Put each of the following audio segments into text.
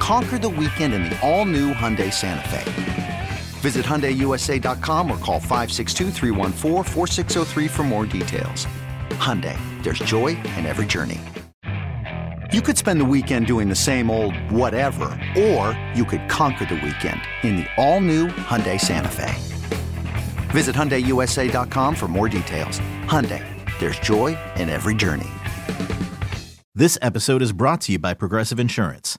Conquer the weekend in the all-new Hyundai Santa Fe. Visit HyundaiUSA.com or call 562-314-4603 for more details. Hyundai, there's joy in every journey. You could spend the weekend doing the same old whatever, or you could conquer the weekend in the all-new Hyundai Santa Fe. Visit HyundaiUSA.com for more details. Hyundai, there's joy in every journey. This episode is brought to you by Progressive Insurance.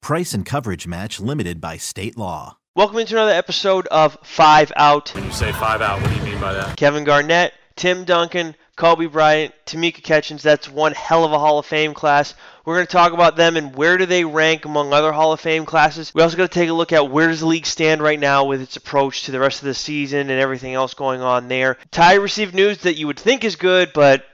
Price and coverage match limited by state law. Welcome into another episode of 5 Out. When you say 5 Out, what do you mean by that? Kevin Garnett, Tim Duncan, Kobe Bryant, Tamika Catchings. That's one hell of a Hall of Fame class. We're going to talk about them and where do they rank among other Hall of Fame classes. We're also going to take a look at where does the league stand right now with its approach to the rest of the season and everything else going on there. Ty received news that you would think is good, but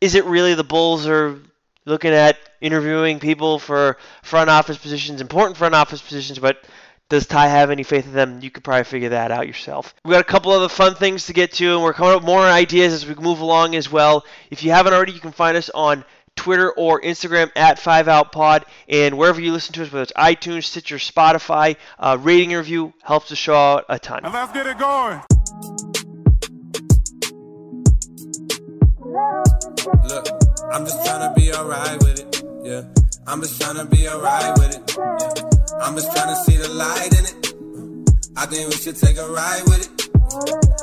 is it really? The Bulls are looking at interviewing people for front office positions, important front office positions, but does Ty have any faith in them? You could probably figure that out yourself. We've got a couple other fun things to get to, and we're coming up with more ideas as we move along as well. If you haven't already, you can find us on Twitter or Instagram at 5OutPod, and wherever you listen to us, whether it's iTunes, Stitcher, Spotify, rating and review helps the show out a ton. And let's get it going. Look, I'm just trying to be alright with it. Yeah, I'm just trying to be alright with it. Yeah. I'm just trying to see the light in it. I think we should take a ride with it.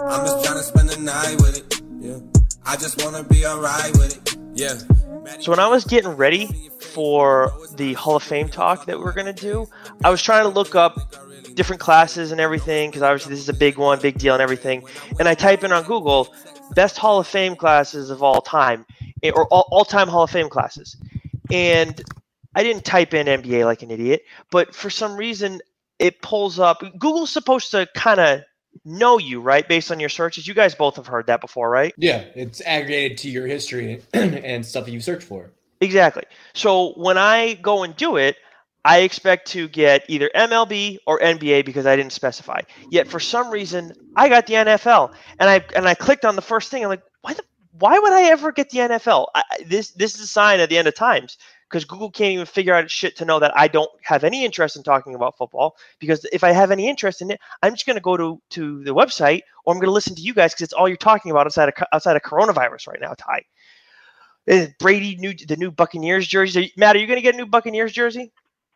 I'm just trying to spend the night with it. Yeah, I just want to be alright with it. Yeah. So when I was getting ready for the Hall of Fame talk that we're going to do, I was trying to look up different classes and everything, because obviously this is a big one, big deal and everything. And I type in on Google, best Hall of Fame classes of all time, or all-time Hall of Fame classes. And I didn't type in NBA like an idiot, but for some reason it pulls up. Google's supposed to kind of know you, right, based on your searches. You guys both have heard that before, right? Yeah, it's aggregated to your history and stuff that you search for. Exactly. So when I go and do it, I expect to get either MLB or NBA because I didn't specify. Yet for some reason, I got the NFL, and I clicked on the first thing. I'm like, why would I ever get the NFL? This is a sign of the end of times, because Google can't even figure out its shit to know that I don't have any interest in talking about football, because if I have any interest in it, I'm just going to go to the website, or I'm going to listen to you guys, because it's all you're talking about outside of coronavirus right now, Ty. Is Brady the new Buccaneers jersey? Matt, are you going to get a new Buccaneers jersey?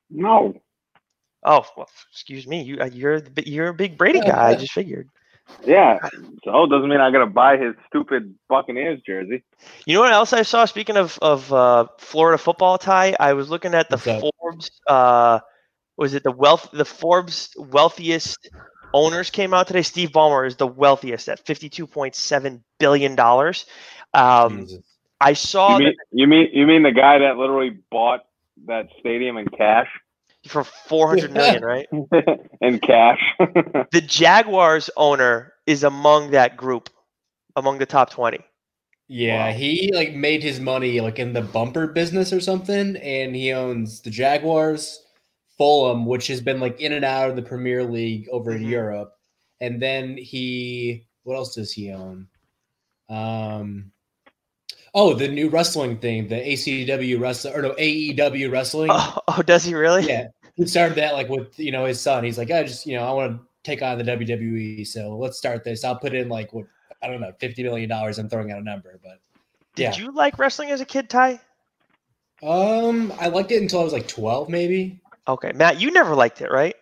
No. Oh, well, excuse me. You're a big Brady guy. I just figured. Yeah, so doesn't mean I gotta buy his stupid Buccaneers jersey. You know what else I saw? Speaking of Florida football, Ty, I was looking at the Forbes. Was it the Forbes wealthiest owners came out today? Steve Ballmer is the wealthiest at $52.7 billion. I saw. You mean the guy that literally bought that stadium in cash? For $400 million, right? In cash. The Jaguars owner is among that group, among the top 20. Yeah, wow. He made his money in the bumper business or something, and he owns the Jaguars, Fulham, which has been in and out of the Premier League over in Europe, and then what else does he own? Oh, the new wrestling thing, the AEW wrestling. Oh, does he really? Yeah. He started that with, his son. He's like, I want to take on the WWE. So let's start this. I'll put in I don't know, $50 million. I'm throwing out a number, but yeah. Did you like wrestling as a kid, Ty? I liked it until I was 12, maybe. Okay. Matt, you never liked it, right?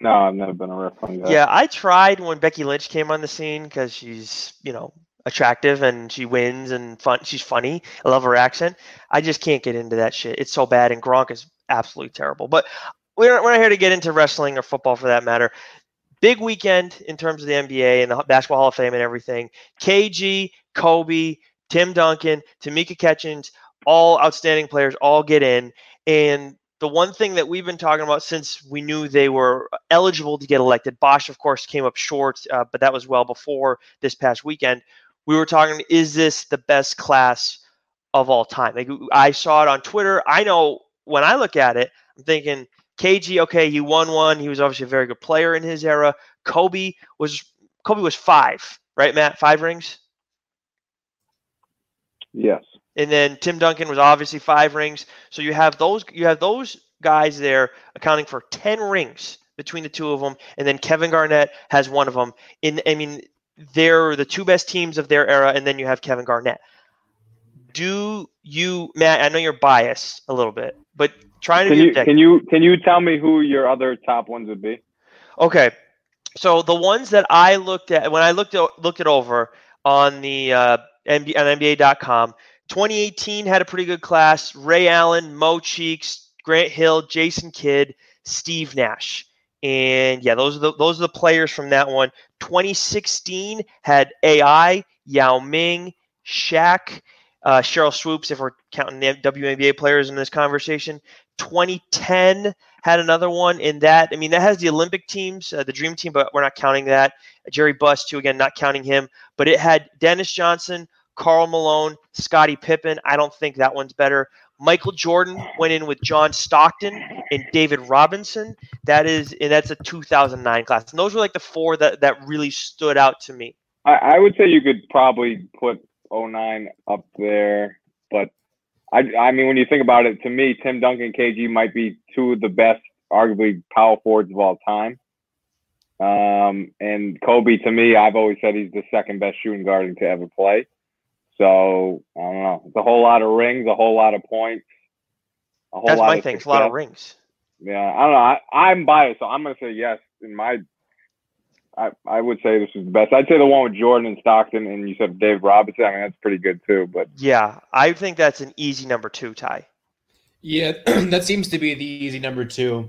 No, I've never been a wrestling guy. Yeah, I tried when Becky Lynch came on the scene because she's, you know, attractive and she wins and fun. She's funny. I love her accent. I just can't get into that shit. It's so bad, and Gronk is absolutely terrible. But we're not here to get into wrestling or football for that matter. Big weekend in terms of the NBA and the Basketball Hall of Fame and everything. KG, Kobe, Tim Duncan, Tamika Catchings, all outstanding players, all get in. And the one thing that we've been talking about since we knew they were eligible to get elected, Bosch, of course, came up short, but that was well before this past weekend. We were talking, is this the best class of all time? Like, I saw it on Twitter. I know when I look at it, I'm thinking KG, okay, he won one. He was obviously a very good player in his era. Kobe was five, right, Matt? Five rings? Yes. And then Tim Duncan was obviously five rings. So you have those guys there accounting for 10 rings between the two of them. And then Kevin Garnett has one of them. They're the two best teams of their era. And then you have Kevin Garnett. Do you, Matt? I know you're biased a little bit, but trying to be objective. Can you tell me who your other top ones would be? Okay, so the ones that I looked at when I looked it over on the on NBA.com. 2018 had a pretty good class. Ray Allen, Mo Cheeks, Grant Hill, Jason Kidd, Steve Nash. And, yeah, those are the players from that one. 2016 had AI, Yao Ming, Shaq, Cheryl Swoops, if we're counting the WNBA players in this conversation. 2010 had another one in that. I mean, that has the Olympic teams, the Dream Team, but we're not counting that. Jerry Buss, too, again, not counting him. But it had Dennis Johnson, Karl Malone, Scottie Pippen. I don't think that one's better. Michael Jordan went in with John Stockton and David Robinson. That's a 2009 class. And those were like the four that really stood out to me. I would say you could probably put 09 up there, but I mean, when you think about it, to me, Tim Duncan, KG might be two of the best, arguably, power forwards of all time. And Kobe, to me, I've always said he's the second best shooting guard to ever play. So, I don't know. It's a whole lot of rings, a whole lot of points. That's my thing. It's a lot of rings. Yeah, I don't know. I'm biased, so I'm going to say yes. I would say this is the best. I'd say the one with Jordan and Stockton, and you said Dave Robinson. I mean, that's pretty good too. But yeah, I think that's an easy number two, Ty. Yeah, that seems to be the easy number two.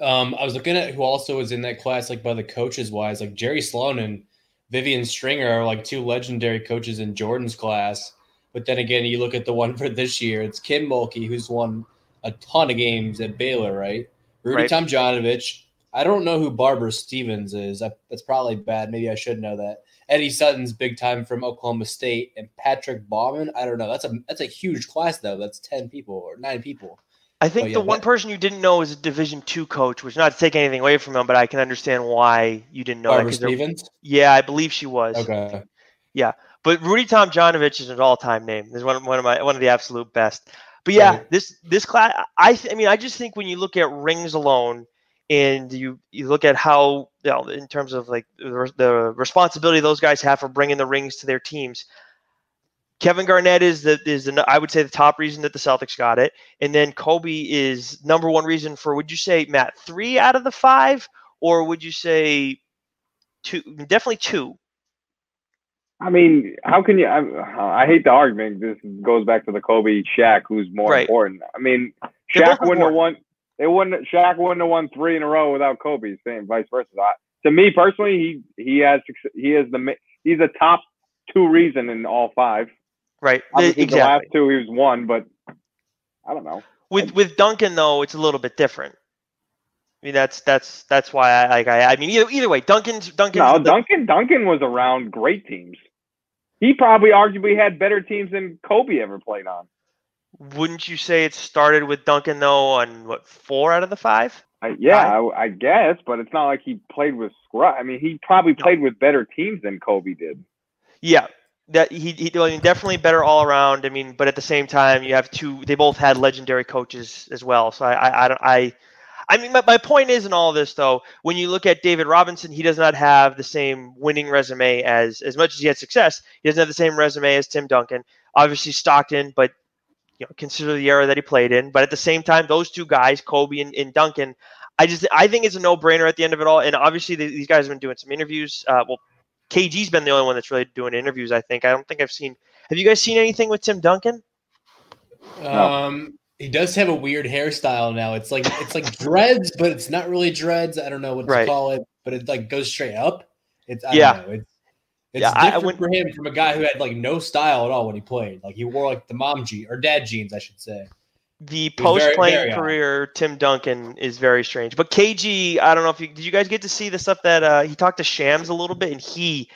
I was looking at who also was in that class, like by the coaches wise, like Jerry Sloan and Vivian Stringer are like two legendary coaches in Jordan's class. But then again, you look at the one for this year, it's Kim Mulkey, who's won a ton of games at Baylor, right? Rudy Tomjanovich. I don't know who Barbara Stevens is. That's probably bad. Maybe I should know that. Eddie Sutton's big time from Oklahoma State, and Patrick Bauman. I don't know. That's a huge class, though. That's 10 people or 9 people. I think one person you didn't know is a Division II coach, which not to take anything away from him, but I can understand why you didn't know Barbara that. Stevens? Yeah, I believe she was. Okay. Yeah, but Rudy Tomjanovich is an all-time name. He's one of the absolute best. But yeah, right. This class. I just think when you look at rings alone. And you look at how, you know, in terms of like the responsibility those guys have for bringing the rings to their teams. Kevin Garnett is the I would say the top reason that the Celtics got it, and then Kobe is number one reason for. Would you say, Matt, 3 out of the 5, or would you say 2? Definitely 2. I mean, how can you? I hate the argument. This goes back to the Kobe Shaq, who's more important. I mean, Shaq wouldn't have won. Shaq wouldn't have won 3 in a row without Kobe. Same, vice versa. To me personally, he's a top 2 reason in all 5. Right, obviously exactly. The last 2 he was 1, but I don't know. With Duncan though, it's a little bit different. I mean, that's why either way, Duncan was around great teams. He probably arguably had better teams than Kobe ever played on. Wouldn't you say it started with Duncan though on 4 out of the 5? I guess, but it's not like he played with Scrub. I mean, he probably played with better teams than Kobe did. Yeah, that he definitely better all around. I mean, but at the same time, you have two. They both had legendary coaches as well. So my point is in all this though, when you look at David Robinson, he does not have the same winning resume as much as he had success. He doesn't have the same resume as Tim Duncan. Obviously Stockton, but. You know, consider the era that he played in. But at the same time, those two guys, Kobe and Duncan, I think it's a no-brainer at the end of it all. And obviously these guys have been doing some interviews. Well, KG's been the only one that's really doing interviews, I think. I don't think I've seen – have you guys seen anything with Tim Duncan? No. He does have a weird hairstyle now. It's like dreads, but it's not really dreads. I don't know what to call it, but it like goes straight up. I don't know. It's different for him from a guy who had like no style at all when he played. Like he wore like the mom jeans or dad jeans, I should say. The post-playing career, Tim Duncan, is very strange. But KG, I don't know if did you guys get to see the stuff that he talked to Shams a little bit, and he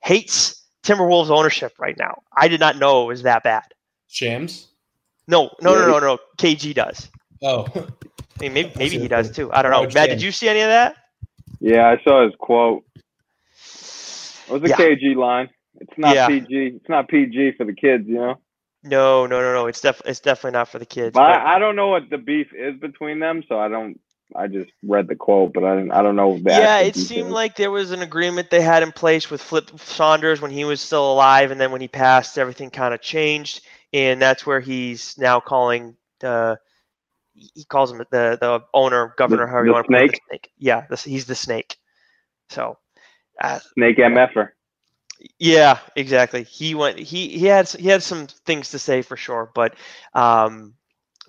hates Timberwolves ownership right now. I did not know it was that bad. Shams? No. KG does. Oh. I mean, maybe he does too. I don't know. Matt, did you see any of that? Yeah, I saw his quote. It was a KG line. It's not PG. It's not PG for the kids, you know? No. It's definitely not for the kids. But I don't know what the beef is between them, so I don't. I just read the quote, but I don't know. Yeah, it seemed like there was an agreement they had in place with Flip Saunders when he was still alive, and then when he passed, everything kind of changed, and that's where he's now calling he calls him the owner, governor, however you want to call it. The snake. Yeah, he's the snake. So. Snake MFer. Yeah, exactly. He had some things to say for sure, but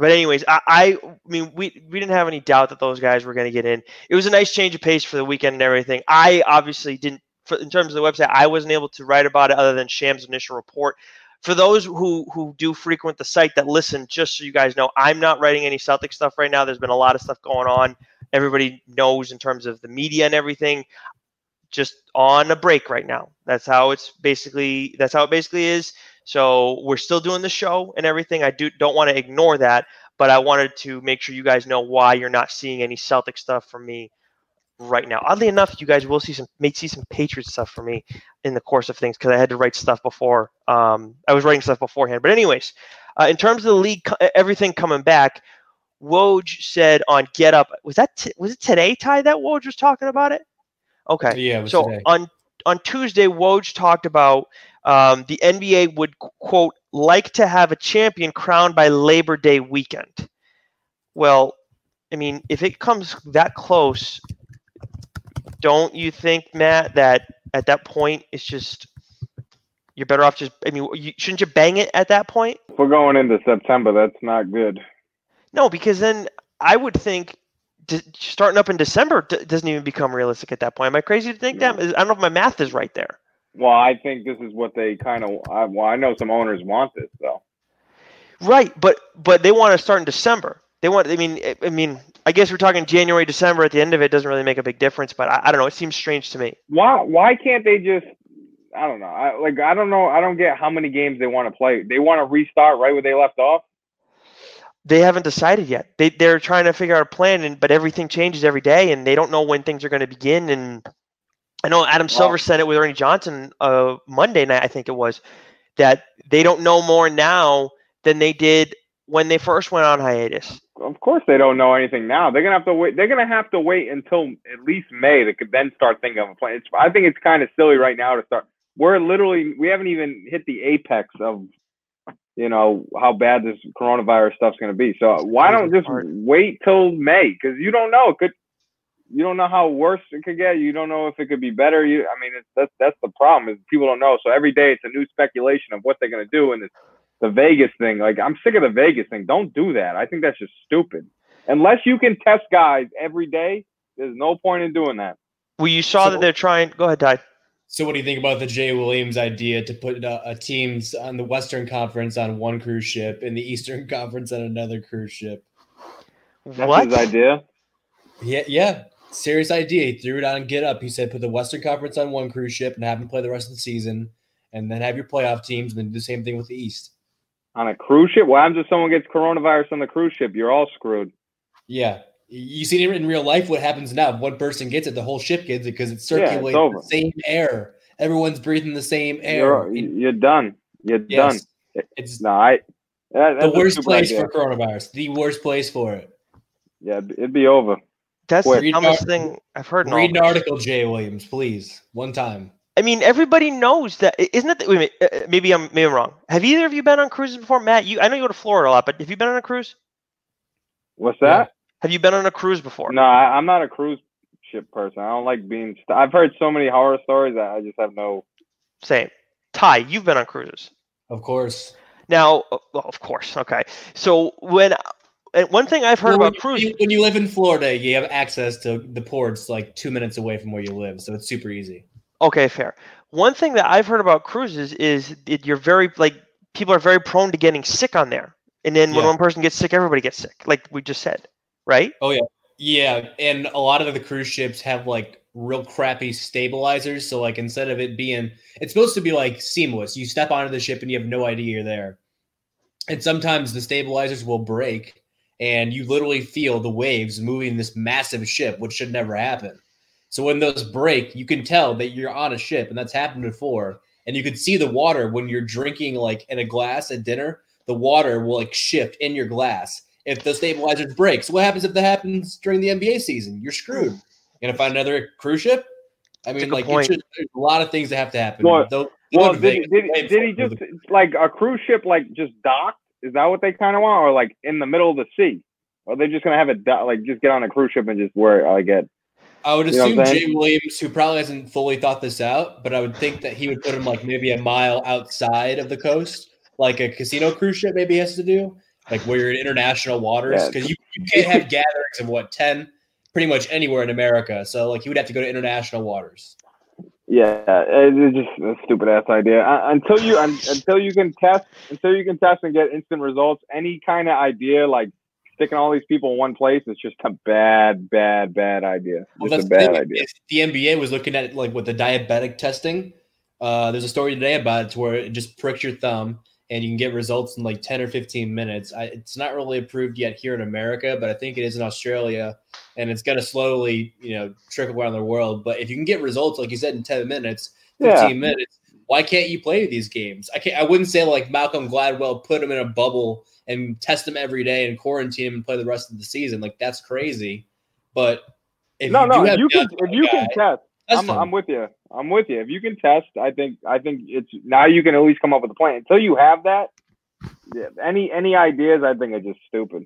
anyways, I mean, we didn't have any doubt that those guys were going to get in. It was a nice change of pace for the weekend and everything. I obviously didn't, in terms of the website, I wasn't able to write about it other than Sham's initial report. For those who do frequent the site that listen, just so you guys know, I'm not writing any Celtic stuff right now. There's been a lot of stuff going on. Everybody knows in terms of the media and everything. Just on a break right now. That's how it basically is. So we're still doing the show and everything. I don't want to ignore that, but I wanted to make sure you guys know why you're not seeing any Celtic stuff from me right now. Oddly enough, you guys will see some Patriots stuff from me in the course of things because I had to write stuff before. I was writing stuff beforehand. But anyways, in terms of the league, everything coming back, Woj said on Get Up, was it today, Ty, that Woj was talking about it? Okay, yeah, so today. On Tuesday, Woj talked about the NBA would, quote, like to have a champion crowned by Labor Day weekend. Well, I mean, if it comes that close, don't you think, Matt, that at that point it's just you're better off just – I mean, shouldn't you bang it at that point? If we're going into September, that's not good. No, because then I would think – starting up in December doesn't even become realistic at that point. Am I crazy to think that? I don't know if my math is right there. Well, I think this is what they kind of – well, I know some owners want this, though. Right, but they want to start in December. They want – I mean, I guess we're talking January, December. At the end of it doesn't really make a big difference, but I don't know. It seems strange to me. Why can't they just – I don't know. I don't know. I don't get how many games they want to play. They want to restart right where they left off? They haven't decided yet. They're trying to figure out a plan, but everything changes every day, and they don't know when things are going to begin. And I know Adam Silver said it with Ernie Johnson Monday night, I think it was, that they don't know more now than they did when they first went on hiatus. Of course they don't know anything now. They're going to have to wait. They're going to have to wait until at least May to then start thinking of a plan. I think it's kind of silly right now to start. We haven't even hit the apex of – you know, how bad this coronavirus stuff's going to be. So why don't just wait till May? Because you don't know. You don't know how worse it could get. You don't know if it could be better. That's the problem is people don't know. So every day it's a new speculation of what they're going to do. And the Vegas thing, like I'm sick of the Vegas thing. Don't do that. I think that's just stupid. Unless you can test guys every day, there's no point in doing that. Well, you saw that they're trying. Go ahead, Ty. So what do you think about the Jay Williams idea to put teams on the Western Conference on one cruise ship and the Eastern Conference on another cruise ship? That's his idea? Yeah. Serious idea. He threw it on Get Up. He said put the Western Conference on one cruise ship and have them play the rest of the season and then have your playoff teams and then do the same thing with the East. On a cruise ship? Well, if someone gets coronavirus on the cruise ship, you're all screwed. Yeah. You see it in real life, what happens now. If one person gets it, the whole ship gets it because it circulates the same air. Everyone's breathing the same air. You're done. You're done. It's not the worst place for coronavirus. The worst place for it. Yeah, it'd be over. That's the dumbest thing I've heard. Read an article, Jay Williams, please. One time. I mean, everybody knows that. Isn't it? Wait a minute, maybe I'm wrong. Have either of you been on cruises before, Matt? I know you go to Florida a lot, but have you been on a cruise? What's that? Yeah. Have you been on a cruise before? No, I'm not a cruise ship person. I don't like being I've heard so many horror stories that I just have no... Same. Ty, you've been on cruises. Of course. Now, well, of course. Okay. So when... And one thing I've heard about cruises... When you live in Florida, you have access to the ports like 2 minutes away from where you live, so it's super easy. Okay, fair. One thing that I've heard about cruises is you're very... like people are very prone to getting sick on there. And then when one person gets sick, everybody gets sick, like we just said, right? Oh, yeah. Yeah, and a lot of the cruise ships have like real crappy stabilizers, so like instead of it being... It's supposed to be like seamless. You step onto the ship and you have no idea you're there. And sometimes the stabilizers will break... And you literally feel the waves moving this massive ship, which should never happen. So when those break, you can tell that you're on a ship, and that's happened before. And you can see the water when you're drinking, like in a glass at dinner, the water will like shift in your glass if the stabilizers break. So what happens if that happens during the NBA season? You're screwed. You're gonna find another cruise ship? I mean, like it's just, there's a lot of things that have to happen. Did he just like a cruise ship like just dock? Is that what they kind of want, or like in the middle of the sea? Or are they just gonna have it like just get on a cruise ship and just where I get? I would assume Jay Williams, who probably hasn't fully thought this out, but I would think that he would put him like maybe a mile outside of the coast, like a casino cruise ship maybe has to do, like where you're in international waters, because you can't have gatherings of what 10 pretty much anywhere in America. So like you would have to go to international waters. Yeah, it's just a stupid ass idea. Until you can test and get instant results, any kind of idea like sticking all these people in one place is just a bad idea. Well, that's a bad idea. The NBA was looking at it like with the diabetic testing. There's a story today about it to where it just pricks your thumb and you can get results in like 10 or 15 minutes. It's not really approved yet here in America, but I think it is in Australia. And it's going to slowly, trickle around the world. But if you can get results, like you said, in 10 minutes, 15 minutes, why can't you play these games? I wouldn't say like Malcolm Gladwell put him in a bubble and test him every day and quarantine him and play the rest of the season. Like that's crazy. But if you can test. I'm with you. If you can test, I think it's now you can at least come up with a plan. Until you have that, any ideas I think are just stupid.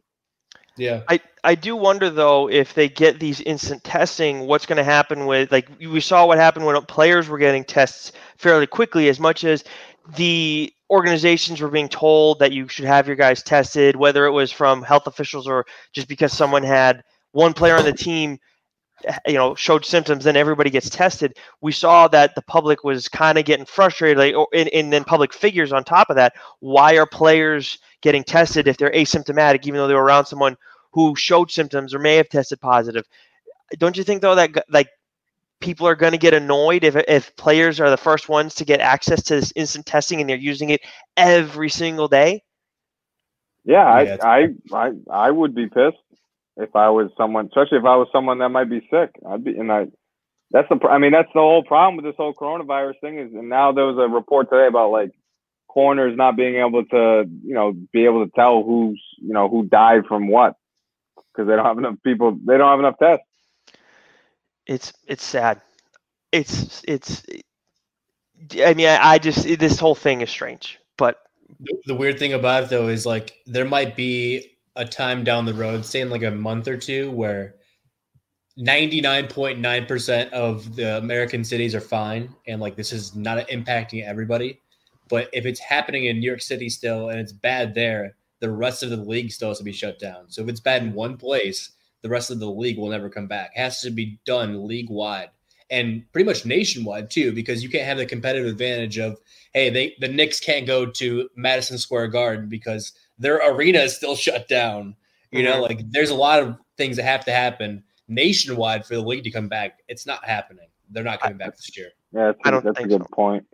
Yeah, I do wonder, though, if they get these instant testing, what's going to happen with like we saw what happened when players were getting tests fairly quickly, as much as the organizations were being told that you should have your guys tested, whether it was from health officials or just because someone had one player on the team, showed symptoms, then everybody gets tested. We saw that the public was kind of getting frustrated, and then public figures on top of that. Why are players getting tested if they're asymptomatic, even though they were around someone who showed symptoms or may have tested positive? Don't you think, though, that like people are going to get annoyed if players are the first ones to get access to this instant testing and they're using it every single day? Yeah, I would be pissed. If I was someone, especially if I was someone that might be sick, that's the whole problem with this whole coronavirus thing is, and now there was a report today about like coroners not being able to, be able to tell who's, who died from what, because they don't have enough people. They don't have enough tests. It's sad. This whole thing is strange, but the weird thing about it though, is like, there might be a time down the road, say in like a month or two, where 99.9% of the American cities are fine. And like, this is not impacting everybody, but if it's happening in New York City still, and it's bad there, the rest of the league still has to be shut down. So if it's bad in one place, the rest of the league will never come back. It has to be done league wide and pretty much nationwide too, because you can't have the competitive advantage of, hey, the Knicks can't go to Madison Square Garden because their arena is still shut down. Like there's a lot of things that have to happen nationwide for the league to come back. It's not happening. They're not coming back this year. Yeah, that's a good point.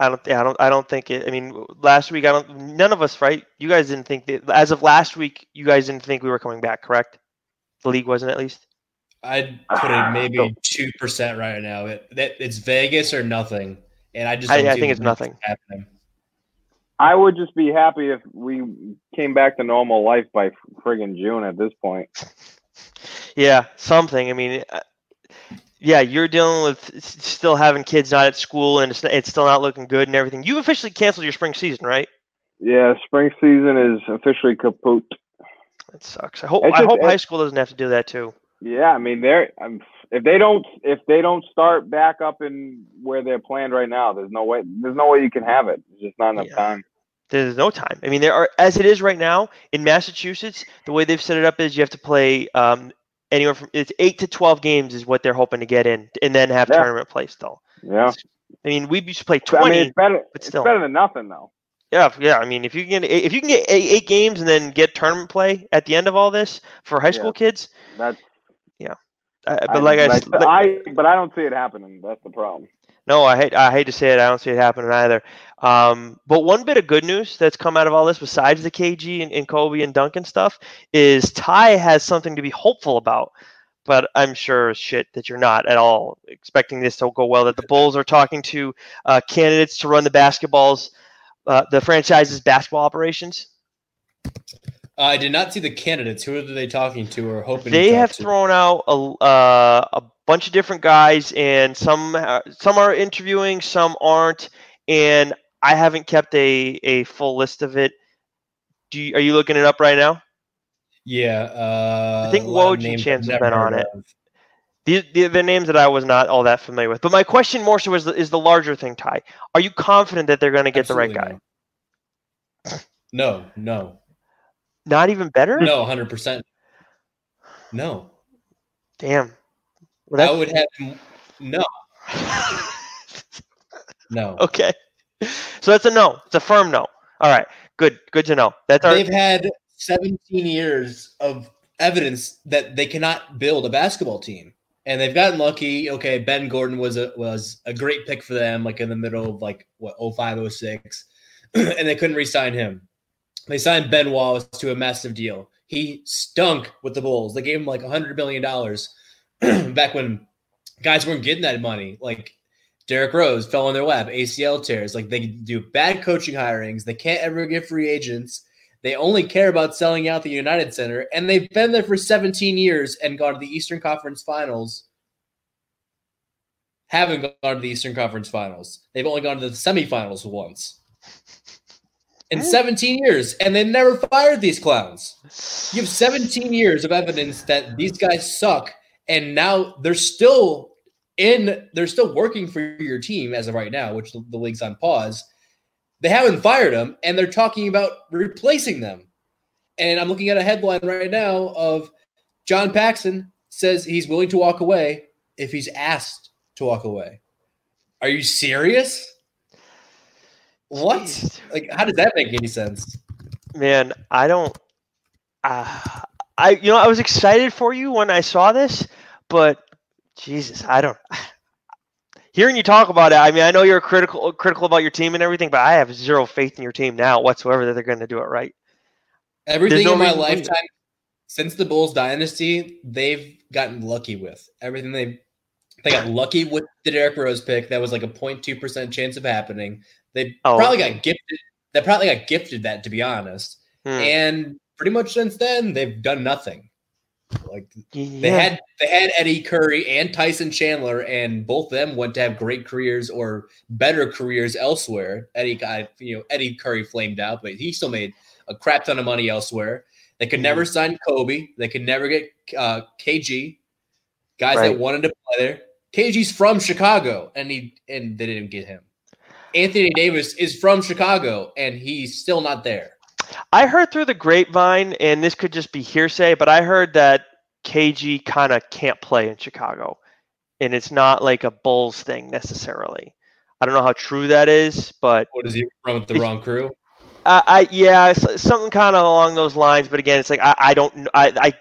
I don't think it. I mean, last week, none of us, right? You guys didn't think that as of last week, you guys didn't think we were coming back, correct? The league wasn't, at least. I'd put it maybe 2% right now. It's Vegas or nothing. And I think it's nothing happening. I would just be happy if we came back to normal life by friggin' June at this point. Yeah, something. I mean, you're dealing with still having kids not at school and it's still not looking good and everything. You've officially canceled your spring season, right? Yeah, spring season is officially kaput. That sucks. I hope high school doesn't have to do that too. Yeah, I mean, if they don't start back up in where they're planned right now, there's no way you can have it. There's just not enough time. There's no time. I mean, there are, as it is right now in Massachusetts, the way they've set it up is you have to play anywhere from it's 8 to 12 games is what they're hoping to get in, and then have tournament play still. Yeah. I mean, we used to play 20. I mean, it's better than nothing though. Yeah. I mean, if you can get eight games and then get tournament play at the end of all this for high school kids, that's but I don't see it happening. That's the problem. No, I hate to say it. I don't see it happening either. But one bit of good news that's come out of all this, besides the KG and Kobe and Duncan stuff, is Ty has something to be hopeful about. But I'm sure as shit that you're not at all expecting this to go well, that the Bulls are talking to candidates to run the franchise's basketball operations. I did not see the candidates. Who are they talking to or hoping to talk to? They have thrown out a bunch of different guys, and some are interviewing, some aren't, and I haven't kept a full list of it. Are you looking it up right now? Yeah. I think Woj and Shams have been on it. They're names that I was not all that familiar with. But my question more so is the larger thing, Ty. Are you confident that they're going to get the right guy? No. Not even better? No, 100%. No. Damn. Well, I would have no. No. Okay. So that's a no. It's a firm no. All right. Good to know. They've had 17 years of evidence that they cannot build a basketball team, and they've gotten lucky. Okay, Ben Gordon was a great pick for them, like in the middle of 2005, 2006, and they couldn't re-sign him. They signed Ben Wallace to a massive deal. He stunk with the Bulls. They gave him like $100 million back when guys weren't getting that money. Like Derrick Rose fell in their lap, ACL tears. Like they do bad coaching hirings. They can't ever get free agents. They only care about selling out the United Center. And they've been there for 17 years and gone to the Eastern Conference Finals. Haven't gone to the Eastern Conference Finals. They've only gone to the semifinals once. In 17 years, and they never fired these clowns. You have 17 years of evidence that these guys suck, and now they're still working for your team as of right now, which the league's on pause. They haven't fired them, and they're talking about replacing them. And I'm looking at a headline right now of John Paxson says he's willing to walk away if he's asked to walk away. Are you serious? What? Jeez. Like, how does that make any sense? Man, I don't. I was excited for you when I saw this, but Jesus, I don't. Hearing you talk about it, I mean, I know you're critical about your team and everything, but I have zero faith in your team now whatsoever that they're going to do it right. Everything in my lifetime since the Bulls dynasty, they've gotten lucky with everything. They got lucky with the Derrick Rose pick. That was like a 0.2% chance of happening. They probably got gifted that, to be honest. And pretty much since then, they've done nothing. They had Eddie Curry and Tyson Chandler, and both of them went to have great careers or better careers elsewhere. Eddie Curry flamed out, but he still made a crap ton of money elsewhere. They could never sign Kobe. They could never get KG, guys that wanted to play there. KG's from Chicago, and they didn't get him. Anthony Davis is from Chicago, and he's still not there. I heard through the grapevine, and this could just be hearsay, but I heard that KG kind of can't play in Chicago, and it's not like a Bulls thing necessarily. I don't know how true that is, but what is he from the wrong crew? Something kind of along those lines. But again, it's like I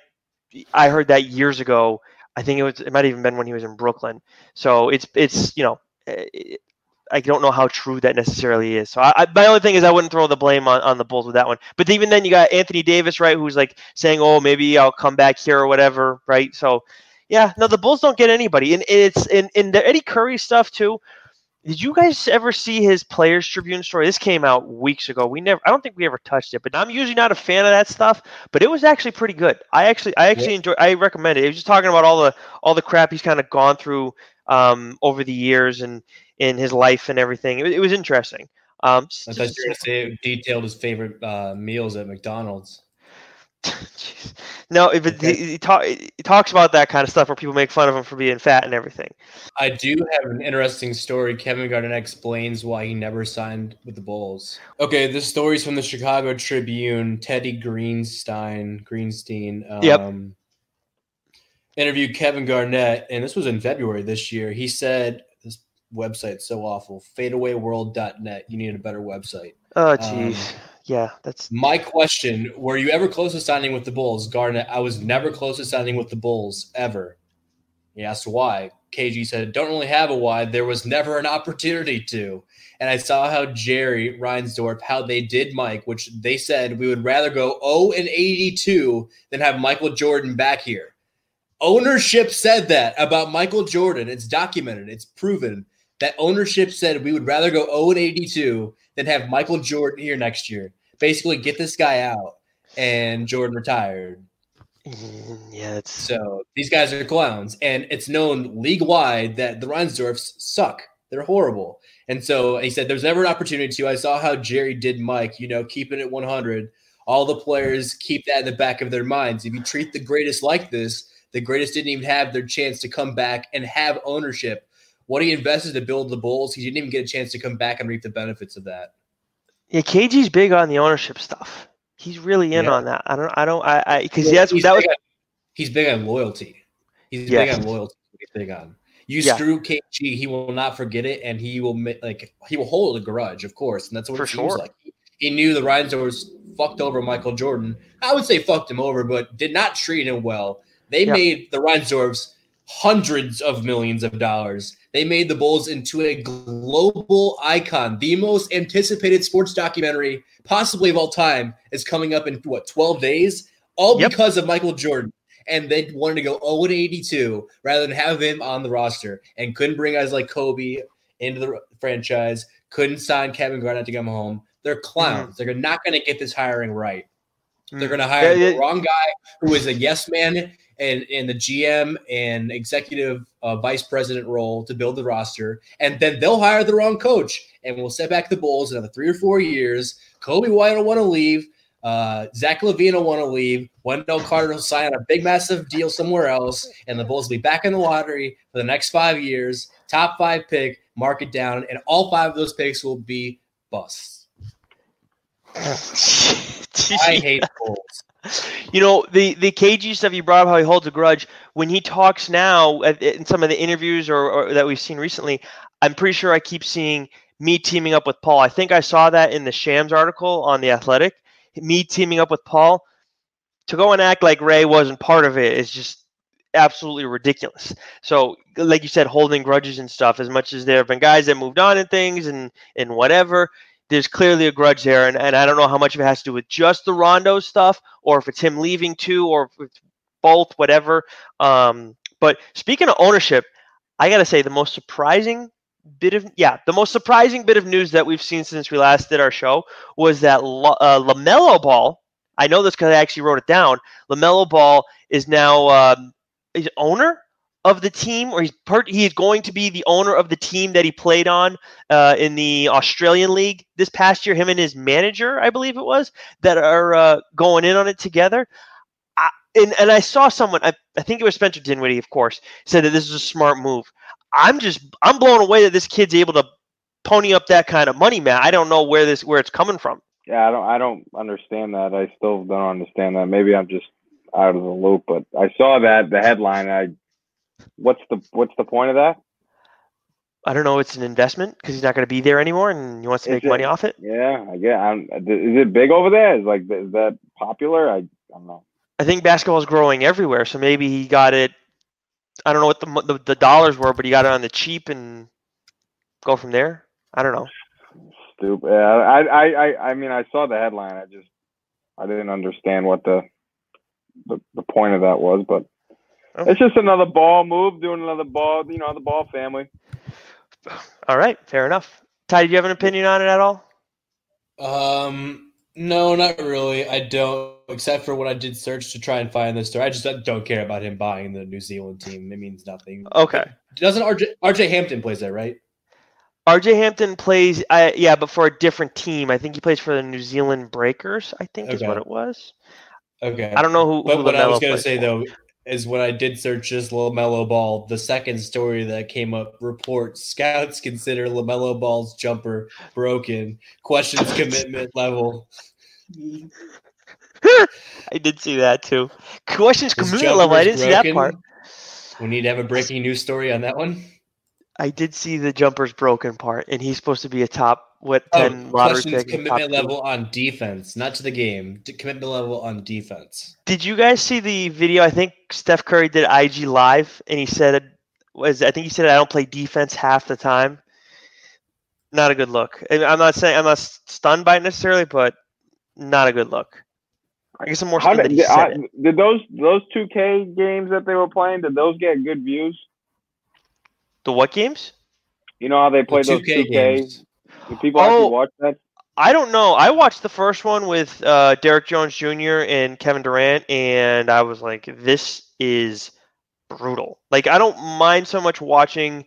heard that years ago. I think it might have even been when he was in Brooklyn. So it's you know. I don't know how true that necessarily is. So my only thing is I wouldn't throw the blame on the Bulls with that one. But even then, you got Anthony Davis, right, who's like saying, "Oh, maybe I'll come back here or whatever," right? So, yeah, no, the Bulls don't get anybody, and it's in the Eddie Curry stuff too. Did you guys ever see his Players Tribune story? This came out weeks ago. I don't think we ever touched it, but I'm usually not a fan of that stuff. But it was actually pretty good. I actually enjoyed. I recommend it. It was just talking about all the crap he's kind of gone through over the years and in his life and everything. It was interesting. I thought you were going to say it detailed his favorite meals at McDonald's. No, but okay. he talks about that kind of stuff where people make fun of him for being fat and everything. I do have an interesting story. Kevin Garnett explains why he never signed with the Bulls. Okay, this story's from the Chicago Tribune. Teddy Greenstein interviewed Kevin Garnett, and this was in February this year. He said, this website's so awful, fadeawayworld.net. You need a better website. Oh, jeez. Yeah, that's my question. Were you ever close to signing with the Bulls, Garnett? I was never close to signing with the Bulls ever. He asked why. KG said, "Don't really have a why. There was never an opportunity to." And I saw how Jerry Reinsdorf, how they did Mike, which they said we would rather go 0-82 than have Michael Jordan back here. Ownership said that about Michael Jordan. It's documented. It's proven that ownership said we would rather go 0-82 than have Michael Jordan here next year. Basically, get this guy out, and Jordan retired. Yeah, it's... So these guys are clowns, and it's known league-wide that the Reinsdorfs suck. They're horrible. And so he said, there's never an opportunity to. I saw how Jerry did Mike, you know, keeping it 100. All the players keep that in the back of their minds. If you treat the greatest like this, the greatest didn't even have their chance to come back and have ownership. What he invested to build the Bulls, he didn't even get a chance to come back and reap the benefits of that. Yeah, KG's big on the ownership stuff. He's really in on that. He's big on loyalty. He's big on screw KG, he will not forget it, and he will hold a grudge, of course, and that's what it seems like. He knew the Reinsdorfs fucked over Michael Jordan. I would say fucked him over, but did not treat him well. They made the Reinsdorfs hundreds of millions of dollars. They made the Bulls into a global icon. The most anticipated sports documentary possibly of all time is coming up in, 12 days? All because of Michael Jordan. And they wanted to go 0-82 rather than have him on the roster, and couldn't bring guys like Kobe into the franchise, couldn't sign Kevin Garnett to come home. They're clowns. Mm-hmm. They're not going to get this hiring right. Mm-hmm. They're going to hire the wrong guy who is a yes man and the GM and executive vice president role to build the roster. And then they'll hire the wrong coach, and we'll set back the Bulls another 3 or 4 years. Kobe White will want to leave. Zach LaVine will want to leave. Wendell Carter will sign a big, massive deal somewhere else, and the Bulls will be back in the lottery for the next 5 years. Top 5 pick, mark it down, and all 5 of those picks will be busts. I hate the Bulls. You know, the KG stuff you brought up, how he holds a grudge, when he talks now in some of the interviews or that we've seen recently, I'm pretty sure I keep seeing me teaming up with Paul. I think I saw that in the Shams article on The Athletic, me teaming up with Paul. To go and act like Ray wasn't part of it is just absolutely ridiculous. So, like you said, holding grudges and stuff, as much as there have been guys that moved on and things and whatever, there's clearly a grudge there, and I don't know how much of it has to do with just the Rondo stuff or if it's him leaving too or if it's both, whatever. But speaking of ownership, I got to say the most surprising bit of news that we've seen since we last did our show was that LaMelo Ball, I know this because I actually wrote it down, LaMelo Ball is now his owner of the team, or he is going to be the owner of the team that he played on in the Australian League this past year. Him and his manager, I believe it was, that are going in on it together. And I saw someone, I think it was Spencer Dinwiddie, of course, said that this is a smart move. I'm blown away that this kid's able to pony up that kind of money, man. I don't know where it's coming from. Yeah, I don't understand that. I still don't understand that. Maybe I'm just out of the loop, but I saw that the headline. What's the point of that? I don't know. It's an investment because he's not going to be there anymore, and he wants to make money off it. Yeah, I get. Is it big over there? Is that popular? I don't know. I think basketball is growing everywhere, so maybe he got it. I don't know what the dollars were, but he got it on the cheap and go from there. I don't know. Stupid. Yeah, I mean, I saw the headline. I didn't understand what the point of that was, but. It's just another ball move, doing another ball, the ball family. All right, fair enough. Ty, do you have an opinion on it at all? No, not really. I don't, except for when I did search to try and find this story. I just don't care about him buying the New Zealand team. It means nothing. Okay. Doesn't RJ Hampton plays there, right? RJ Hampton plays, but for a different team. I think he plays for the New Zealand Breakers, I think is what it was. Okay. I don't know who. But what I was going to say though is when I did search this LaMelo Ball, the second story that came up reports scouts consider LaMelo Ball's jumper broken. Questions commitment level. I did see that too. Questions commitment level. I didn't see that part. We need to have a breaking news story on that one. I did see the jumper's broken part, and he's supposed to be a top what 10 lottery pick. Commitment level on defense, not to the game. Commitment level on defense. Did you guys see the video? I think Steph Curry did IG Live, and he said, "I don't play defense half the time." Not a good look. And I'm not saying I'm not stunned by it necessarily, but not a good look. I guess I'm more stunned that he said it. Did those 2K games that they were playing? Did those get good views? The what games? You know how they play those 2K games? Do people actually watch that? I don't know. I watched the first one with Derrick Jones Jr. and Kevin Durant, and I was like, this is brutal. Like, I don't mind so much watching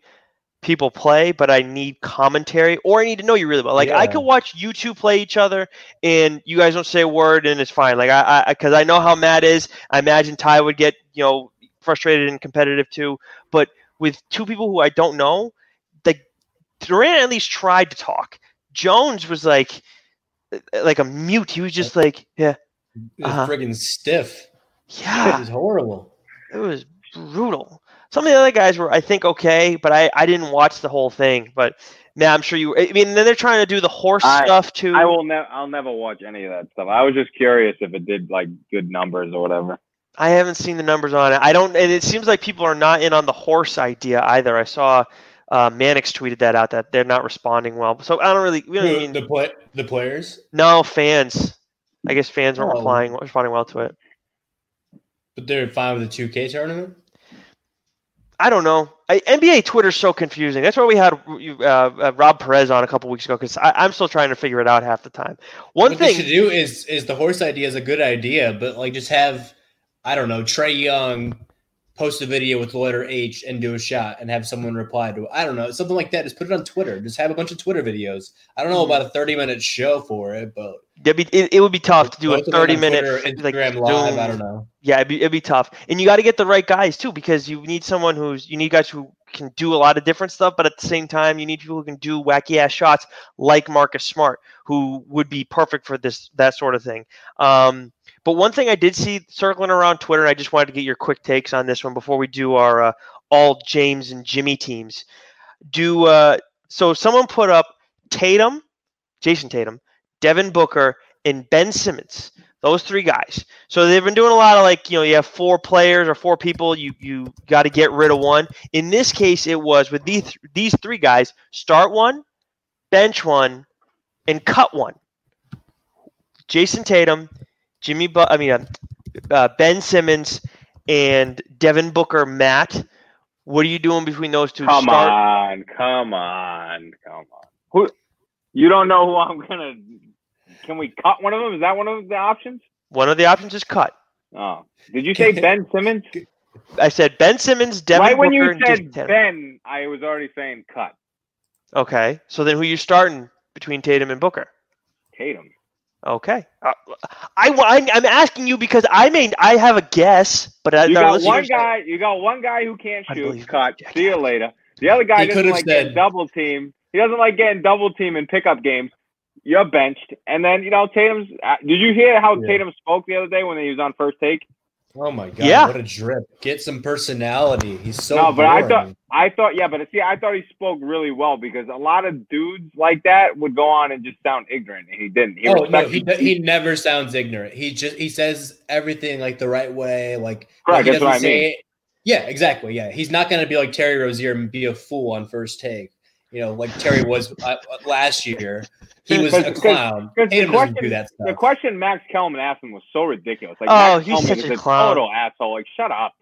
people play, but I need commentary, or I need to know you really well. Like, yeah. I could watch you two play each other, and you guys don't say a word, and it's fine. Like, because I know how Matt is. I imagine Ty would get, frustrated and competitive too, but with two people who I don't know, Durant at least tried to talk. Jones was like a mute. He was just like, yeah. It was friggin' stiff. Yeah. It was horrible. It was brutal. Some of the other guys were, I think, okay, but I didn't watch the whole thing. But, man, I'm sure you – I mean, then they're trying to do the horse stuff too. I'll never watch any of that stuff. I was just curious if it did, good numbers or whatever. I haven't seen the numbers on it. And it seems like people are not in on the horse idea either. I saw Mannix tweeted that out that they're not responding well. So I don't really, the players. No, fans. I guess fans aren't responding well to it. But they're fine with the 2K tournament. I don't know. NBA Twitter's so confusing. That's why we had Rob Perez on a couple weeks ago because I'm still trying to figure it out half the time. What thing to do is the horse idea is a good idea, but just have. I don't know, Trae Young post a video with the letter H and do a shot and have someone reply to it. I don't know, something like that. Just put it on Twitter. Just have a bunch of Twitter videos. I don't know about a 30-minute show for it, but it would be tough to do a 30-minute Instagram live. I don't know. Yeah, it'd be tough, and you got to get the right guys too because you need someone you need guys who can do a lot of different stuff, but at the same time, you need people who can do wacky ass shots like Marcus Smart, who would be perfect for that sort of thing. But one thing I did see circling around Twitter, and I just wanted to get your quick takes on this one before we do our all James and Jimmy teams. So someone put up Tatum, Jason Tatum, Devin Booker, and Ben Simmons. Those three guys. So they've been doing a lot of you have four players or four people. You got to get rid of one. In this case, it was with these three guys: start one, bench one, and cut one. Jason Tatum. Ben Simmons and Devin Booker, Matt. What are you doing between those two? Come on. You don't know who I'm gonna. Can we cut one of them? Is that one of the options? One of the options is cut. Oh, did you say Ben Simmons? I said Ben Simmons, Devin Booker. Right when you said Ben, I was already saying cut. Okay, so then who are you starting between Tatum and Booker? Tatum. Okay, I'm asking you because I have a guess, but you got one guy. You got one guy who can't shoot. Cut. See you later. The other guy doesn't like getting double teamed. He doesn't like getting double teamed in pickup games. You're benched, and then Tatum's. Did you hear how Tatum spoke the other day when he was on First Take? Oh my god! Yeah. What a drip. Get some personality. He's so no, but boring. I thought he spoke really well because a lot of dudes like that would go on and just sound ignorant, and he didn't. He never sounds ignorant. He says everything the right way, Correct, that's what I mean. Yeah, exactly. Yeah, he's not going to be like Terry Rozier and be a fool on First Take. Like Terry was last year. He was a clown. The question Max Kellerman asked him was so ridiculous. He's such a clown. Total asshole. Shut up.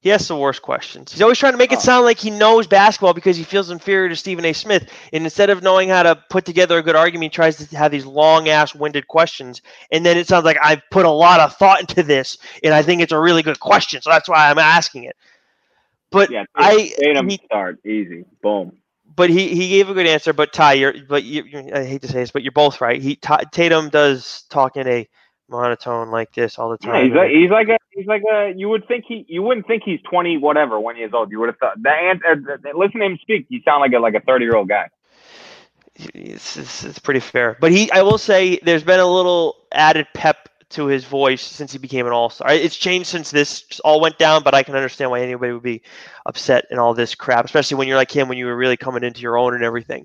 He has the worst questions. He's always trying to make it sound like he knows basketball because he feels inferior to Stephen A. Smith. And instead of knowing how to put together a good argument, he tries to have these long-ass winded questions. And then it sounds like I've put a lot of thought into this, and I think it's a really good question, so that's why I'm asking it. But yeah, Tatum start easy. Boom. But he gave a good answer. But Ty, I hate to say this, but you're both right. Tatum does talk in a monotone like this all the time. Yeah, he's like a. You wouldn't think he's 20 whatever 1 years old. You would have thought that. Listen to him speak. You sound like a 30-year-old guy. It's pretty fair, but I will say there's been a little added pep to his voice since he became an all-star. It's changed since this all went down, but I can understand why anybody would be upset and all this crap, especially when you're like him, when you were really coming into your own and everything.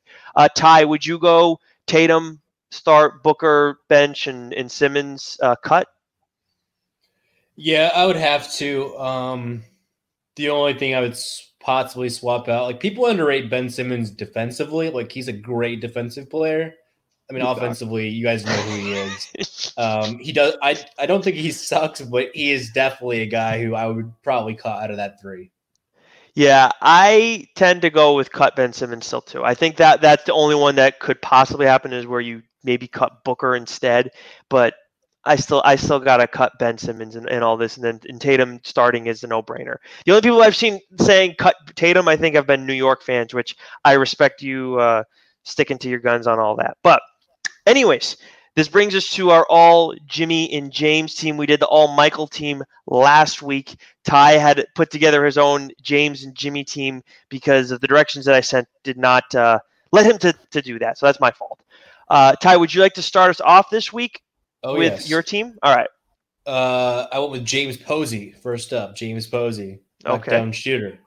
Ty, would you go Tatum, start, Booker, bench, and Simmons cut? Yeah, I would have to. The only thing I would possibly swap out, like people underrate Ben Simmons defensively. Like he's a great defensive player. I mean, offensively, you guys know who he is. He does. I don't think he sucks, but he is definitely a guy who I would probably cut out of that three. Yeah, I tend to go with cut Ben Simmons still too. I think that's the only one that could possibly happen is where you maybe cut Booker instead. But I still gotta cut Ben Simmons and all this, and then Tatum starting is a no-brainer. The only people I've seen saying cut Tatum, I think, have been New York fans, which I respect you sticking to your guns on all that, but. Anyways, this brings us to our all Jimmy and James team. We did the all Michael team last week. Ty had put together his own James and Jimmy team because of the directions that I sent did not let him to do that. So that's my fault. Ty, would you like to start us off this week with your team? All right. I went with James Posey first up. James Posey, knockdown shooter.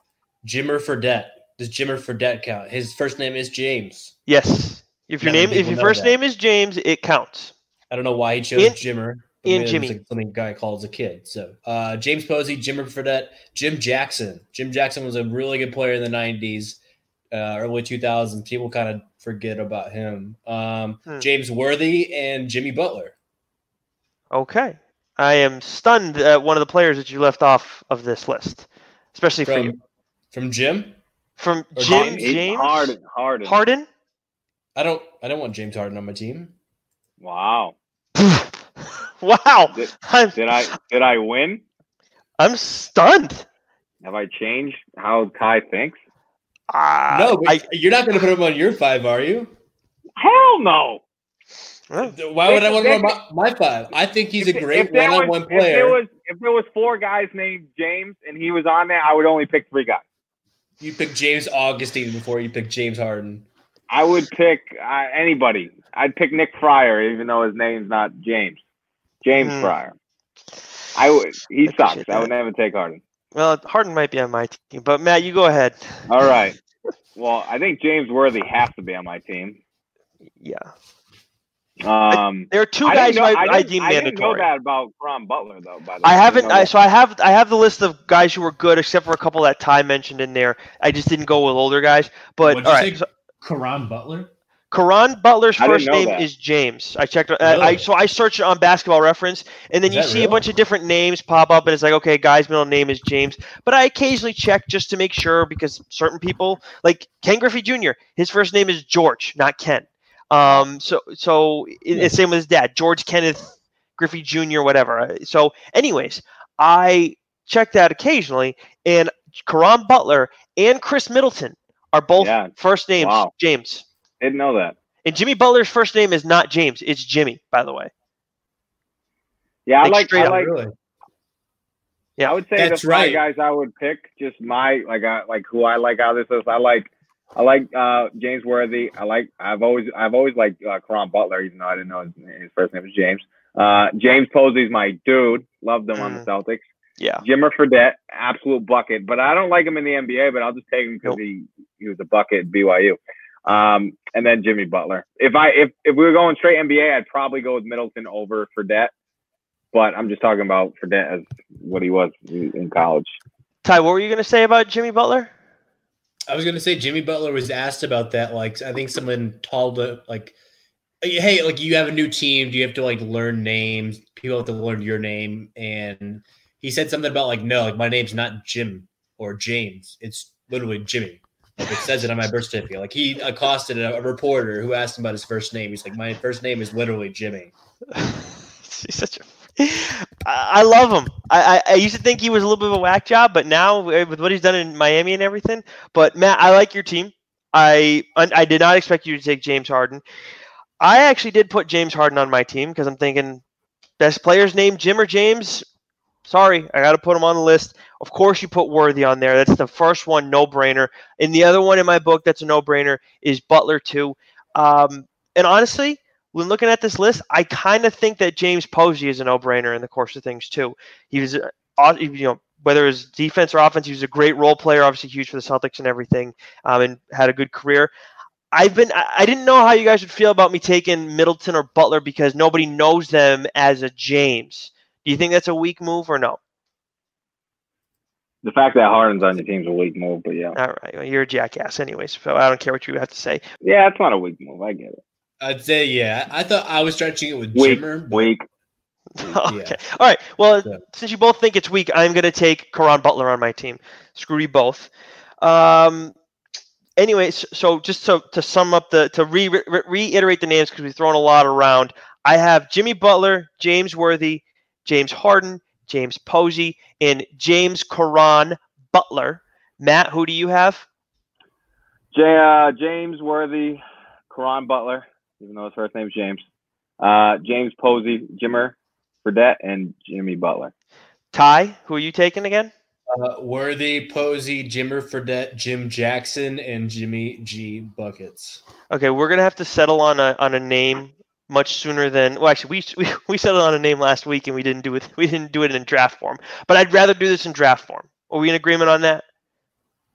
Jimmer Fredette. Does Jimmer Fredette count? His first name is James. Yes. If your first name is James, it counts. I don't know why he chose Jimmer. And Jimmy. Like something a guy calls a kid. So James Posey, Jimmer Fredette, Jim Jackson. Jim Jackson was a really good player in the 90s, early 2000s. People kind of forget about him. James Worthy and Jimmy Butler. Okay. I am stunned at one of the players that you left off of this list, especially for you. From Jim? From or Jim James? Harden? I don't want James Harden on my team. Wow. Wow. Did I win? I'm stunned. Have I changed how Kai thinks? No, but you're not going to put him on your five, are you? Hell no. Why would I want him on my five? I think he's a great one-on-one player. If there was four guys named James and he was on there, I would only pick three guys. You pick James Augustine before you pick James Harden. I would pick anybody. I'd pick Nick Fryer, even though his name's not James. Fryer. I would. He sucks. I would never take Harden. Well, Harden might be on my team, but Matt, you go ahead. All right. Well, I think James Worthy has to be on my team. Yeah. There are two guys I deem mandatory. I didn't know that about Bron Butler, though. By the way, I have the list of guys who were good, except for a couple that Ty mentioned in there. I just didn't go with older guys. But all right. Caron Butler? Caron Butler's first name is James. I checked. Really? I searched it on Basketball Reference, and then you see a bunch of different names pop up, and it's like, okay, guy's middle name is James. But I occasionally check just to make sure because certain people, like Ken Griffey Jr., his first name is George, not Ken. It's same with his dad, George Kenneth Griffey Jr., whatever. So anyways, I check that occasionally, and Caron Butler and Chris Middleton are both first names James. Didn't know that. And Jimmy Butler's first name is not James. It's Jimmy, by the way. Yeah, I like really. Yeah, I would say that's the right. Guys I would pick just my who I like out of this list. I like James Worthy. I've always liked Caron Butler, even though I didn't know his first name was James. James Posey's my dude. Loved him on the Celtics. Yeah, Jimmer Fredette, absolute bucket. But I don't like him in the NBA, but I'll just take him because he was a bucket at BYU. And then Jimmy Butler. If we were going straight NBA, I'd probably go with Middleton over Fredette. But I'm just talking about Fredette as what he was in college. Ty, what were you going to say about Jimmy Butler? I was going to say Jimmy Butler was asked about that. I think someone told him, hey, you have a new team. Do you have to, learn names? People have to learn your name. And – he said something about no, my name's not Jim or James. It's literally Jimmy. It says it on my birth certificate. He accosted a reporter who asked him about his first name. He's like, my first name is literally Jimmy. He's such a. I love him. I used to think he was a little bit of a whack job, but now with what he's done in Miami and everything. But Matt, I like your team. I did not expect you to take James Harden. I actually did put James Harden on my team because I'm thinking. Best players named Jim or James? Sorry, I got to put them on the list. Of course you put Worthy on there. That's the first one, no-brainer. And the other one in my book that's a no-brainer is Butler too. And honestly, when looking at this list, I kind of think that James Posey is a no-brainer in the course of things too. He was, whether it was defense or offense, he was a great role player, obviously huge for the Celtics and everything, and had a good career. I didn't know how you guys would feel about me taking Middleton or Butler because nobody knows them as a James. Do you think that's a weak move or no? The fact that Harden's on your team's a weak move, but yeah. All right. Well, you're a jackass anyways, so I don't care what you have to say. Yeah, it's not a weak move. I get it. I'd say, yeah. I thought I was stretching it with Jimmer. Weak. Okay. All right. Well, since you both think it's weak, I'm going to take Caron Butler on my team. Screw you both. Anyways, so just to sum up, reiterate the names because we've thrown a lot around, I have Jimmy Butler, James Worthy, James Harden, James Posey, and James Caron Butler. Matt, who do you have? James Worthy, Caron Butler, even though his first name is James. James Posey, Jimmer Fredette, and Jimmy Butler. Ty, who are you taking again? Worthy, Posey, Jimmer Fredette, Jim Jackson, and Jimmy G. Buckets. Okay, we're gonna have to settle on a name much sooner than. Well, actually, we settled on a name last week, and we didn't do it in draft form. But I'd rather do this in draft form. Are we in agreement on that?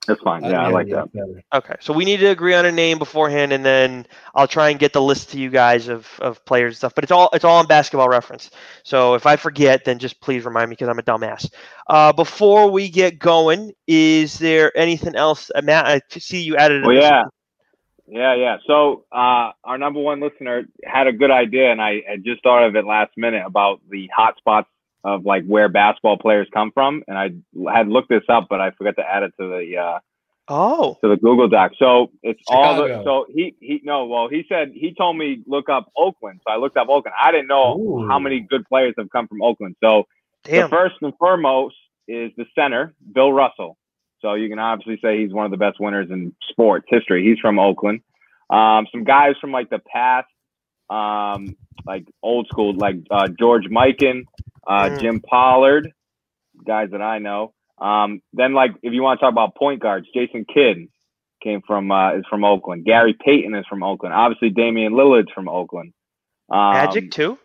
That's fine. Yeah, I like that. Better. Okay, so we need to agree on a name beforehand, and then I'll try and get the list to you guys of players and stuff. But it's all on Basketball Reference. So if I forget, then just please remind me because I'm a dumbass. Before we get going, is there anything else, Matt? I see you added. Oh yeah. So our number one listener had a good idea, and I just thought of it last minute about the hot spots of like where basketball players come from, and I had looked this up, but I forgot to add it to the to the Google Doc. So it's Chicago. He said he told me look up Oakland, so I looked up Oakland. I didn't know how many good players have come from Oakland. So the first and foremost is the center, Bill Russell. So you can obviously say he's one of the best winners in sports history. He's from Oakland. Some guys from like the past, like old school, like George Mikan. Jim Pollard, guys that I know. Then, like, if you want to talk about point guards, Jason Kidd is from Oakland. Gary Payton is from Oakland. Obviously, Damian Lillard's from Oakland. Magic too.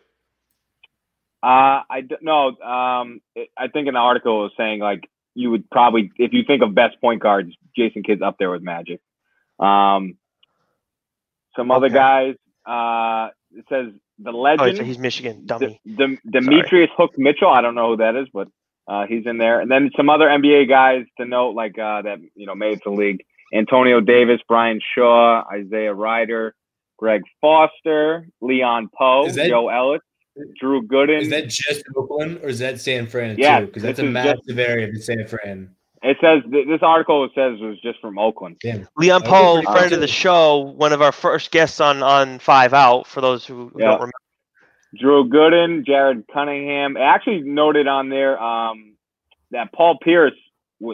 I think in the article it was saying like you would probably, if you think of best point guards, Jason Kidd's up there with Magic. Other guys. It says. The legend. Oh, he's Michigan, dummy. Demetrius Hook Mitchell. I don't know who that is, but he's in there. And then some other NBA guys to note, like that made the league: Antonio Davis, Brian Shaw, Isaiah Ryder, Greg Foster, Leon Poe, Joe Ellis, Drew Gooden. Is that just Oakland or is that San Fran? Yeah, because that's a massive area of San Fran. It says this article says it was just from Oakland. Damn. Leon Poe, friend of the show, one of our first guests on 5 Out, for those who don't remember. Drew Gooden, Jared Cunningham. I actually noted on there that Paul Pierce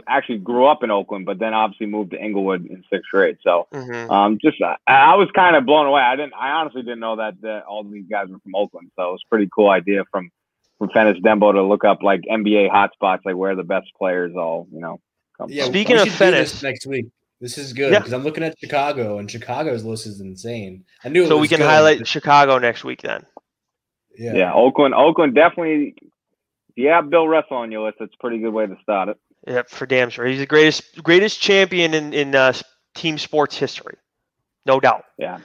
actually grew up in Oakland, but then obviously moved to Inglewood in sixth grade. So I was kind of blown away. I honestly didn't know that all these guys were from Oakland. So it was a pretty cool idea from Fennis Dembo to look up like NBA hotspots, like where the best players all, come from. Speaking of Fennis, next week. This is good because I'm looking at Chicago, and Chicago's list is insane. We can highlight Chicago next week then. Yeah, Oakland definitely. If you have Bill Russell on your list, that's a pretty good way to start it. Yeah, for damn sure. He's the greatest champion in team sports history, no doubt. Yeah.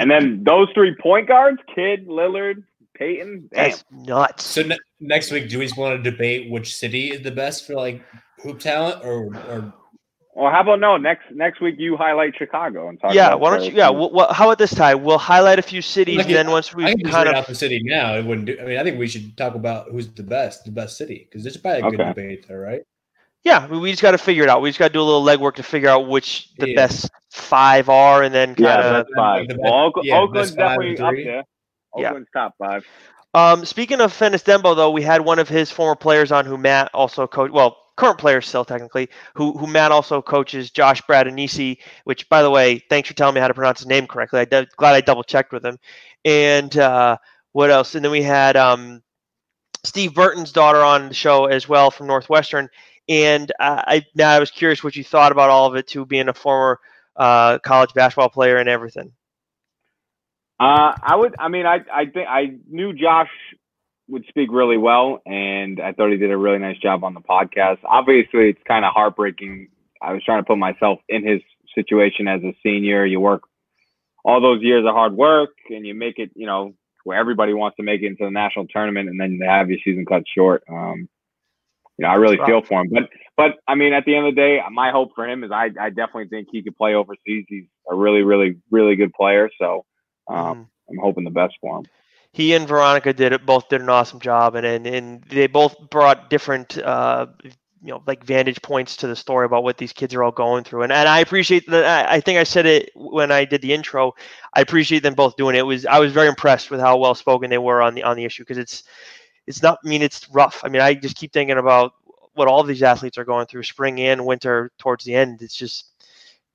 And then those 3 point guards: Kidd, Lillard, Payton. Damn. That's nuts. So next week, do we just want to debate which city is the best for like hoop talent, or how about next week you highlight Chicago and talk? Yeah, why don't you? Yeah, well, how about this time? We'll highlight a few cities, and then once we kind of out the city now, it wouldn't do. I mean, I think we should talk about who's the best city, because there's probably a good debate there, right? Yeah, we just got to figure it out. We just got to do a little legwork to figure out which the best five are, and then kind of five. Oakland's definitely up there. Oakland's top five. Speaking of Fennis Dembo, though, we had one of his former players on who Matt also coached. Well, current players still technically, who Matt also coaches, Josh Bradenisi, which, by the way, thanks for telling me how to pronounce his name correctly. I'm glad I double-checked with him. And what else? And then we had Steve Burton's daughter on the show as well from Northwestern. And I was curious what you thought about all of it, too, being a former college basketball player and everything. I knew Josh would speak really well, and I thought he did a really nice job on the podcast. Obviously, it's kind of heartbreaking. I was trying to put myself in his situation as a senior. You work all those years of hard work, and you make it, you know, where everybody wants to make it into the national tournament, and then they have your season cut short. You know, I really feel for him. But I mean, at the end of the day, my hope for him is I definitely think he could play overseas. He's a really, really, really good player. So I'm hoping the best for him. He and Veronica both did an awesome job, and they both brought different vantage points to the story about what these kids are all going through. And I appreciate that. I think I said it when I did the intro, I appreciate them both doing it. I was very impressed with how well spoken they were on the issue. Cause it's rough. I mean, I just keep thinking about what all these athletes are going through, spring and winter towards the end. It's just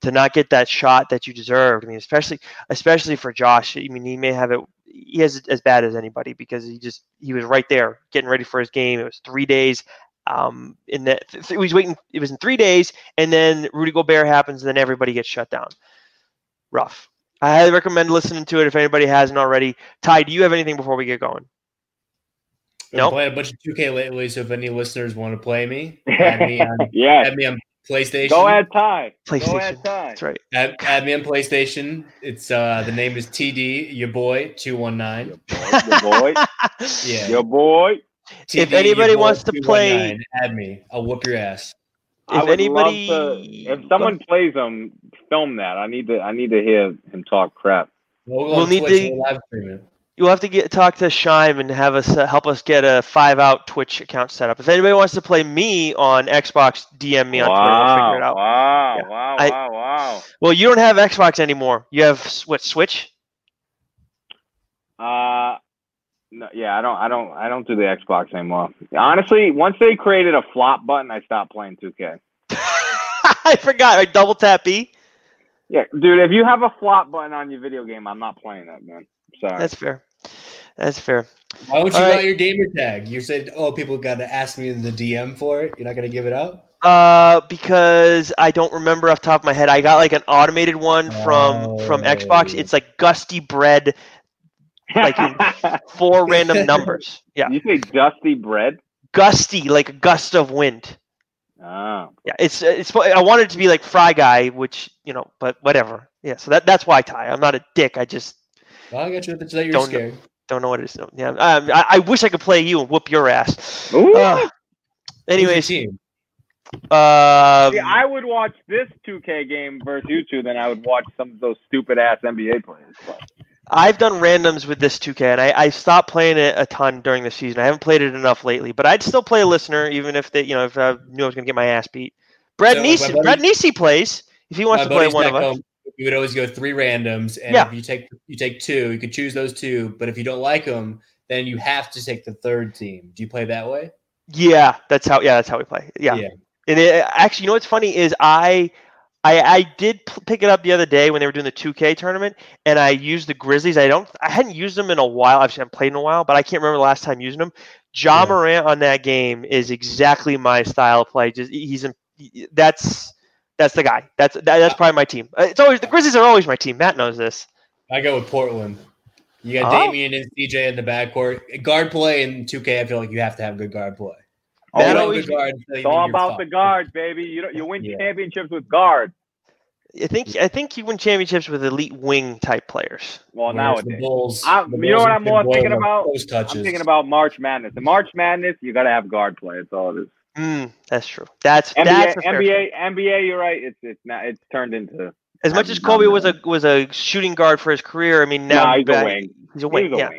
to not get that shot that you deserved. I mean, especially for Josh, I mean, he has it as bad as anybody because he was right there getting ready for his game. It was 3 days. He was waiting. It was in 3 days, and then Rudy Gobert happens, and then everybody gets shut down. Rough. I highly recommend listening to it if anybody hasn't already. Ty, do you have anything before we get going? No. I'm playing a bunch of 2K lately, so if any listeners want to play me, add me on PlayStation. Go add Ty. That's right. Add me on PlayStation. It's the name is TD your boy 219. Your boy. Yeah. Your boy. TV, if anybody wants to play, add me. I'll whoop your ass. If someone plays him, film that. I need to hear him talk crap. We'll need to. You'll have to talk to Shime and have us help us get a 5 Out Twitch account set up. If anybody wants to play me on Xbox, DM me on Twitter. We'll figure it out. Wow. Well, you don't have Xbox anymore. You have what? Switch? No, yeah, I don't do the Xbox anymore. Honestly, once they created a flop button, I stopped playing 2K. I forgot. Like double tap B. Yeah, dude, if you have a flop button on your video game, I'm not playing that, man. Sorry. That's fair. Why don't you out your gamer tag? You said, people got to ask me in the DM for it. You're not going to give it out? Because I don't remember off the top of my head. I got like an automated one from Xbox. It's like Gusty Bread. Like in 4 random numbers. Yeah. You say dusty bread? Gusty, like a gust of wind. Oh. Yeah, it's. I wanted it to be like Fry Guy, which but whatever. Yeah, so that's why, Ty. I'm not a dick. I just. Well, I got you. That you're scared. Don't know what it is. No, yeah. I wish I could play you and whoop your ass. Ooh. Anyways. I would watch this 2K game versus you two than I would watch some of those stupid ass NBA players. I've done randoms with this 2K, and I stopped playing it a ton during the season. I haven't played it enough lately, but I'd still play a listener, even if they, if I knew I was going to get my ass beat. Brad Nisi plays if he wants to play one of us. You would always go 3 randoms, and if you take 2, you could choose those 2. But if you don't like them, then you have to take the third team. Do you play that way? Yeah, that's how we play. Yeah. And actually, what's funny is I did pick it up the other day when they were doing the 2K tournament, and I used the Grizzlies. I hadn't used them in a while. Actually, I haven't played in a while, but I can't remember the last time using them. Morant on that game is exactly my style of play. Just that's the guy. That's probably my team. It's always the Grizzlies are always my team. Matt knows this. I go with Portland. You got Damian and CJ in the backcourt. Guard play in 2K. I feel like you have to have good guard play. It's all about the guard, baby. You win championships with guards. I think you win championships with elite wing type players. Well, nowadays, what I'm more thinking about? I'm thinking about March Madness. In March Madness, you got to have guard play. That's all it is. That's true. That's NBA. You're right. It's not. It's turned into as much as Kobe was a shooting guard for his career. I mean, now he's a wing. He's a wing. Yeah.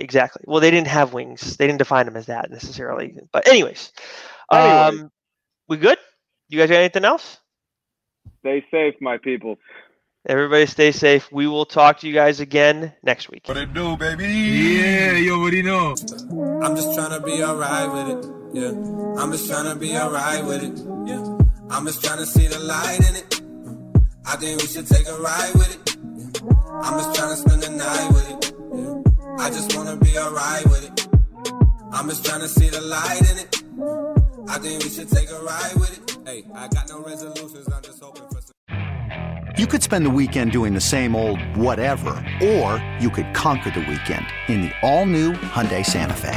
Exactly. Well, they didn't have wings. They didn't define them as that necessarily. But anyways, we good? You guys got anything else? Stay safe, my people. Everybody stay safe. We will talk to you guys again next week. What it do, baby? Yeah, you already know. I'm just trying to be all right with it. Yeah. I'm just trying to be all right with it. Yeah. I'm just trying to see the light in it. I think we should take a ride with it. Yeah. I'm just trying to spend the night with it. I just wanna be alright with it. I'm just trying to see the light in it. I think we should take a ride with it. Hey, I got no resolutions. I'm just hoping for some... You could spend the weekend doing the same old whatever, or you could conquer the weekend in the all-new Hyundai Santa Fe.